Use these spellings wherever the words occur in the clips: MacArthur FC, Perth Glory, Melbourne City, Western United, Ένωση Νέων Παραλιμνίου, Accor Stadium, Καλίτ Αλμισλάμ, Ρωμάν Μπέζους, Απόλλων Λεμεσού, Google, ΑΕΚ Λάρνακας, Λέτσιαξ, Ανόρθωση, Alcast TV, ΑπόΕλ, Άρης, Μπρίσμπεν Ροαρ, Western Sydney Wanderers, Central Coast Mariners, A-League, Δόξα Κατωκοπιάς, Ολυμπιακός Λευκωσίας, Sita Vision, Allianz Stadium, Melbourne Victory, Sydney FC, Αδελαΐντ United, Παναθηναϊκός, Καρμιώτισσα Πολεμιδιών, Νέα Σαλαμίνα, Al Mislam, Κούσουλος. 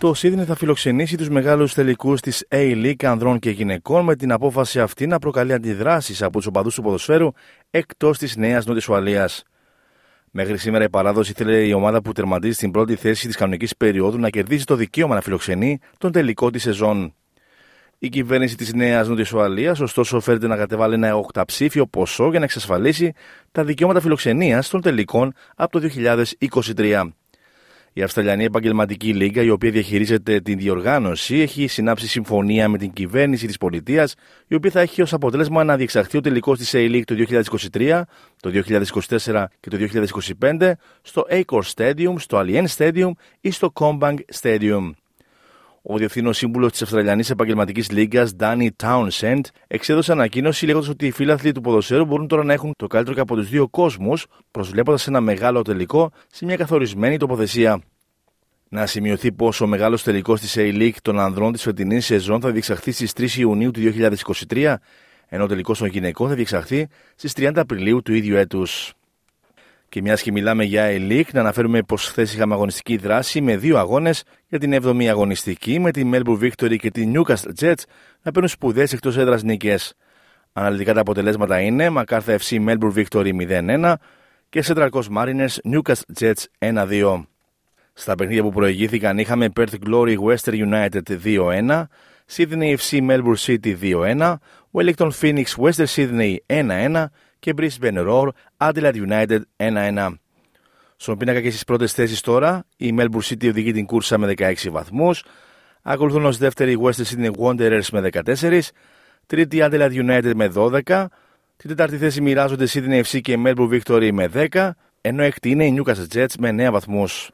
Το Σίδνεϊ θα φιλοξενήσει τους μεγάλους τελικούς της A-League ανδρών και γυναικών, με την απόφαση αυτή να προκαλεί αντιδράσεις από τους οπαδούς του ποδοσφαίρου εκτός της Νέας Νότιας Ουαλίας. Μέχρι σήμερα η παράδοση ήθελε η ομάδα που τερματίζει στην πρώτη θέση της κανονικής περίοδου να κερδίσει το δικαίωμα να φιλοξενεί τον τελικό της σεζόν. Η κυβέρνηση της Νέας Νότιας Ουαλίας, ωστόσο, φέρεται να κατεβάλει ένα οκταψήφιο ποσό για να εξασφαλίσει τα δικαιώματα φιλοξενίας των τελικών από το 2023. Η Αυστραλιανή Επαγγελματική Λίγκα, η οποία διαχειρίζεται την διοργάνωση, έχει συνάψει συμφωνία με την κυβέρνηση της πολιτείας, η οποία θα έχει ως αποτέλεσμα να διεξαχθεί ο τελικός της A-League το 2023, το 2024 και το 2025 στο Accor Stadium, στο Allianz Stadium ή στο CommBank Stadium. Ο Διευθύνος Σύμβουλος της Αυστραλιανής Επαγγελματικής Λίγκας, Ντάνι Τάουνσεντ, εξέδωσε ανακοίνωση λέγοντας ότι οι φίλαθλοι του ποδοσφαίρου μπορούν τώρα να έχουν το καλύτερο και από τους δύο κόσμους, προσβλέποντας ένα μεγάλο τελικό σε μια καθορισμένη τοποθεσία. Να σημειωθεί πως ο μεγάλος τελικός της A-League των ανδρών της φετινής σεζόν θα διεξαχθεί στις 3 Ιουνίου του 2023, ενώ ο τελικός των γυναικών θα διεξαχθεί στις 30 Απριλίου του ίδιου έτους. Και μιας και μιλάμε για A-League, να αναφέρουμε πως χθες είχαμε αγωνιστική δράση με δύο αγώνες για την 7η αγωνιστική, με τη Melbourne Victory και τη Newcastle Jets να παίρνουν σπουδαίες εκτός έδρας νίκες. Αναλυτικά τα αποτελέσματα είναι MacArthur FC Melbourne Victory 0-1 και Central Coast Mariners Newcastle Jets 1-2. Στα παιχνίδια που προηγήθηκαν είχαμε Perth Glory Western United 2-1, Sydney FC Melbourne City 2-1, Wellington Phoenix Western Sydney 1-1 και Μπρίσμπεν Ροαρ Αδελαΐντ United 1-1. Στον πίνακα και στις πρώτες θέσεις τώρα, η Melbourne City οδηγεί την κούρσα με 16 βαθμούς, ακολουθούν ως δεύτερη Western Sydney Wanderers με 14, τρίτη Adelaide United με 12, την τετάρτη θέση μοιράζονται Sydney FC και Melbourne Victory με 10, ενώ έκτη είναι η Newcastle Jets με 9 βαθμούς.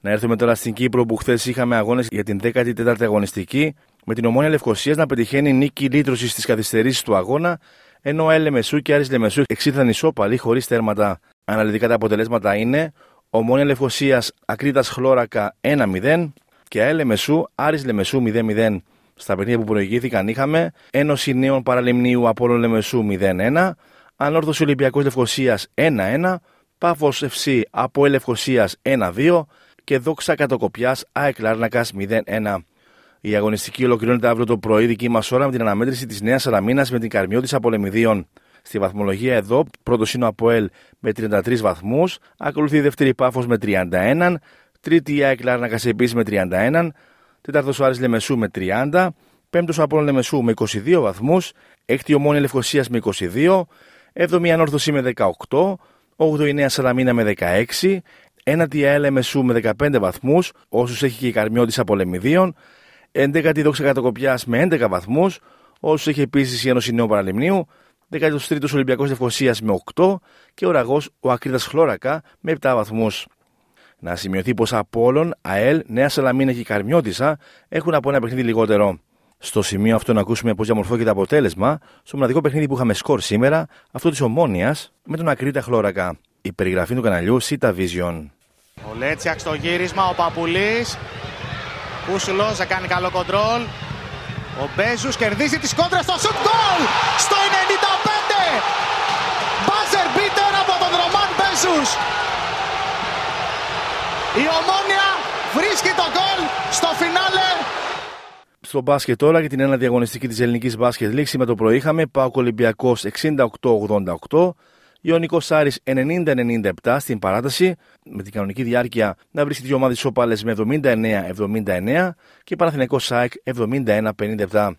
Να έρθουμε τώρα στην Κύπρο, που χθες είχαμε αγώνες για την 14η αγωνιστική, με την Ομόνοια Λευκωσίας να πετυχαίνει νίκη λύτρωσης στις καθυστερήσεις του αγώνα, ενώ ΑΕΛ Λεμεσού και Άρης Λεμεσού εξήλθαν ισόπαλοι χωρίς τέρματα. Αναλυτικά τα αποτελέσματα είναι Ομόνοια Λευκωσίας Ακρίτας Χλώρακα 1-0 και ΑΕΛ Λεμεσού Άρης Λεμεσού 0-0. Στα παιχνίδια που προηγήθηκαν είχαμε Ένωση Νέων Παραλιμνίου Απόλλων Λεμεσού 0-1, Ανόρθωση Ολυμπιακός Λευκωσίας 1-1, Πάφος FC ΑπόΕλ Λευκωσίας 1-2 και Δόξα Κατωκοπιάς ΑΕΚ Λάρνακας 0-1. Η αγωνιστική ολοκληρώνεται αύριο το πρωί δική μας ώρα με την αναμέτρηση της Νέας Σαλαμίνας με την Καρμιώτισσα Πολεμιδιών. Στη βαθμολογία εδώ, πρώτος είναι ο ΑπόΕλ με 33 βαθμούς, ακολουθεί η δεύτερη Πάφος με 31, τρίτη η ΑΕΚ Λάρνακας επίσης με 31, τέταρτος ο Άρης Λεμεσού με 30, πέμπτος ο Απόλλων Λεμεσού με 22 βαθμούς, έκτη Ομόνοια Λευκωσίας με 22, έβδομη Ανόρθωση με 18, όγδοη Νέα Σαλαμίνα με 16, ένατη ΑΕΛ Λεμεσού με 15 βαθμούς, όσους έχει και η Καρμιώτισσα Πολεμιδιών, 11η Δόξα Κατωκοπιάς με 11 βαθμούς, όσους έχει επίσης η Ένωση Νέων Παραλιμνίου, 13ος Ολυμπιακός Λευκωσίας με 8 και ο Ραγός ο Ακρίτας Χλώρακα με 7 βαθμούς. Να σημειωθεί πως Απόλλων, ΑΕΛ, Νέα Σαλαμίνα και Καρμιώτισσα έχουν από ένα παιχνίδι λιγότερο. Στο σημείο αυτό να ακούσουμε πως διαμορφώθηκε αποτέλεσμα στο μοναδικό παιχνίδι που είχαμε σκορ σήμερα, αυτό της Ομόνοιας με τον Ακρίτα Χλώρακα. Η περιγραφή του καναλιού Sita Vision. Ο Λέτσιαξ στο γύρισμα, ο Παπουλής. Κούσουλος κάνει καλό κοντρόλ. Ο Μπέζους κερδίζει τις κόντρες στο σουτ, γκολ! Στο 95! Μπάζερ μπίτερ από τον Ρωμάν Μπέζους. Η Ομόνοια βρίσκει το γκολ στο φινάλε. Στο μπάσκετ τώρα, για την ένατη αγωνιστική της ελληνικής μπάσκετ λίγκ, σήμερα το πρωί είχαμε ΠΑΟΚ Ολυμπιακός 68-88. Ιωνικός Άρης 90-97 στην παράταση, με την κανονική διάρκεια να βρίσκει δύο ομάδες ισόπαλες με 79-79 και Παναθηναϊκός ΑΕΚ 71-57.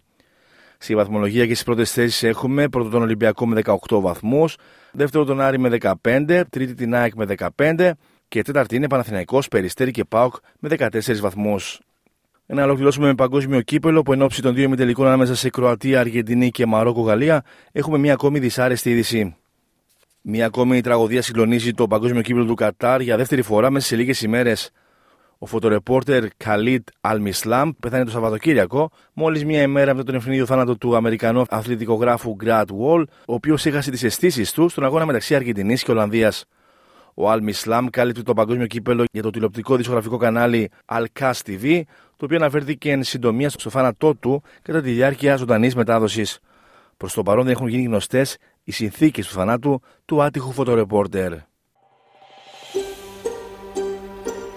Στη βαθμολογία και στις πρώτες θέσεις έχουμε πρώτο τον Ολυμπιακό με 18 βαθμούς, δεύτερο τον Άρη με 15, τρίτη την ΑΕΚ με 15 και τέταρτη είναι Παναθηναϊκός, Περιστέρη και ΠΑΟΚ με 14 βαθμούς. Να ολοκληρώσουμε με παγκόσμιο κύπελο, που εν ώψη των δύο ημιτελικών ανάμεσα σε Κροατία, Αργεντινή και Μαρόκο-Γαλλία έχουμε μια ακόμη δυσάρεστη είδηση. Μια ακόμη τραγωδία συγκλονίζει το παγκόσμιο κύπελλο του Κατάρ για δεύτερη φορά μέσα σε λίγες ημέρες. Ο φωτορεπόρτερ Καλίτ Αλμισλάμ πέθανε το Σαββατοκύριακο, μόλις μία ημέρα μετά τον εμφυνίδιο θάνατο του Αμερικανού αθλητικογράφου Γκραντ Γουόλ, ο οποίος έχασε τις αισθήσεις του στον αγώνα μεταξύ Αργεντινής και Ολλανδίας. Ο Al Mislam καλύπτει το παγκόσμιο κύπελο για το τηλεοπτικό δισκογραφικό κανάλι Alcast TV, το οποίο αναφέρθηκε εν συντομία στο θάνατό του κατά τη διάρκεια ζωντανής μετάδοσης. Προς το παρόν δεν έχουν γίνει γνωστές οι συνθήκες του θανάτου του άτυχου φωτορεπόρτερ.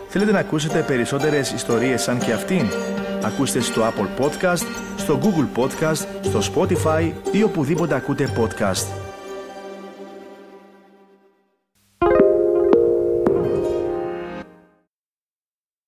Θέλετε να ακούσετε περισσότερες ιστορίες σαν και αυτήν? Ακούστε στο Apple Podcast, στο Google Podcast, στο Spotify ή οπουδήποτε ακούτε podcast.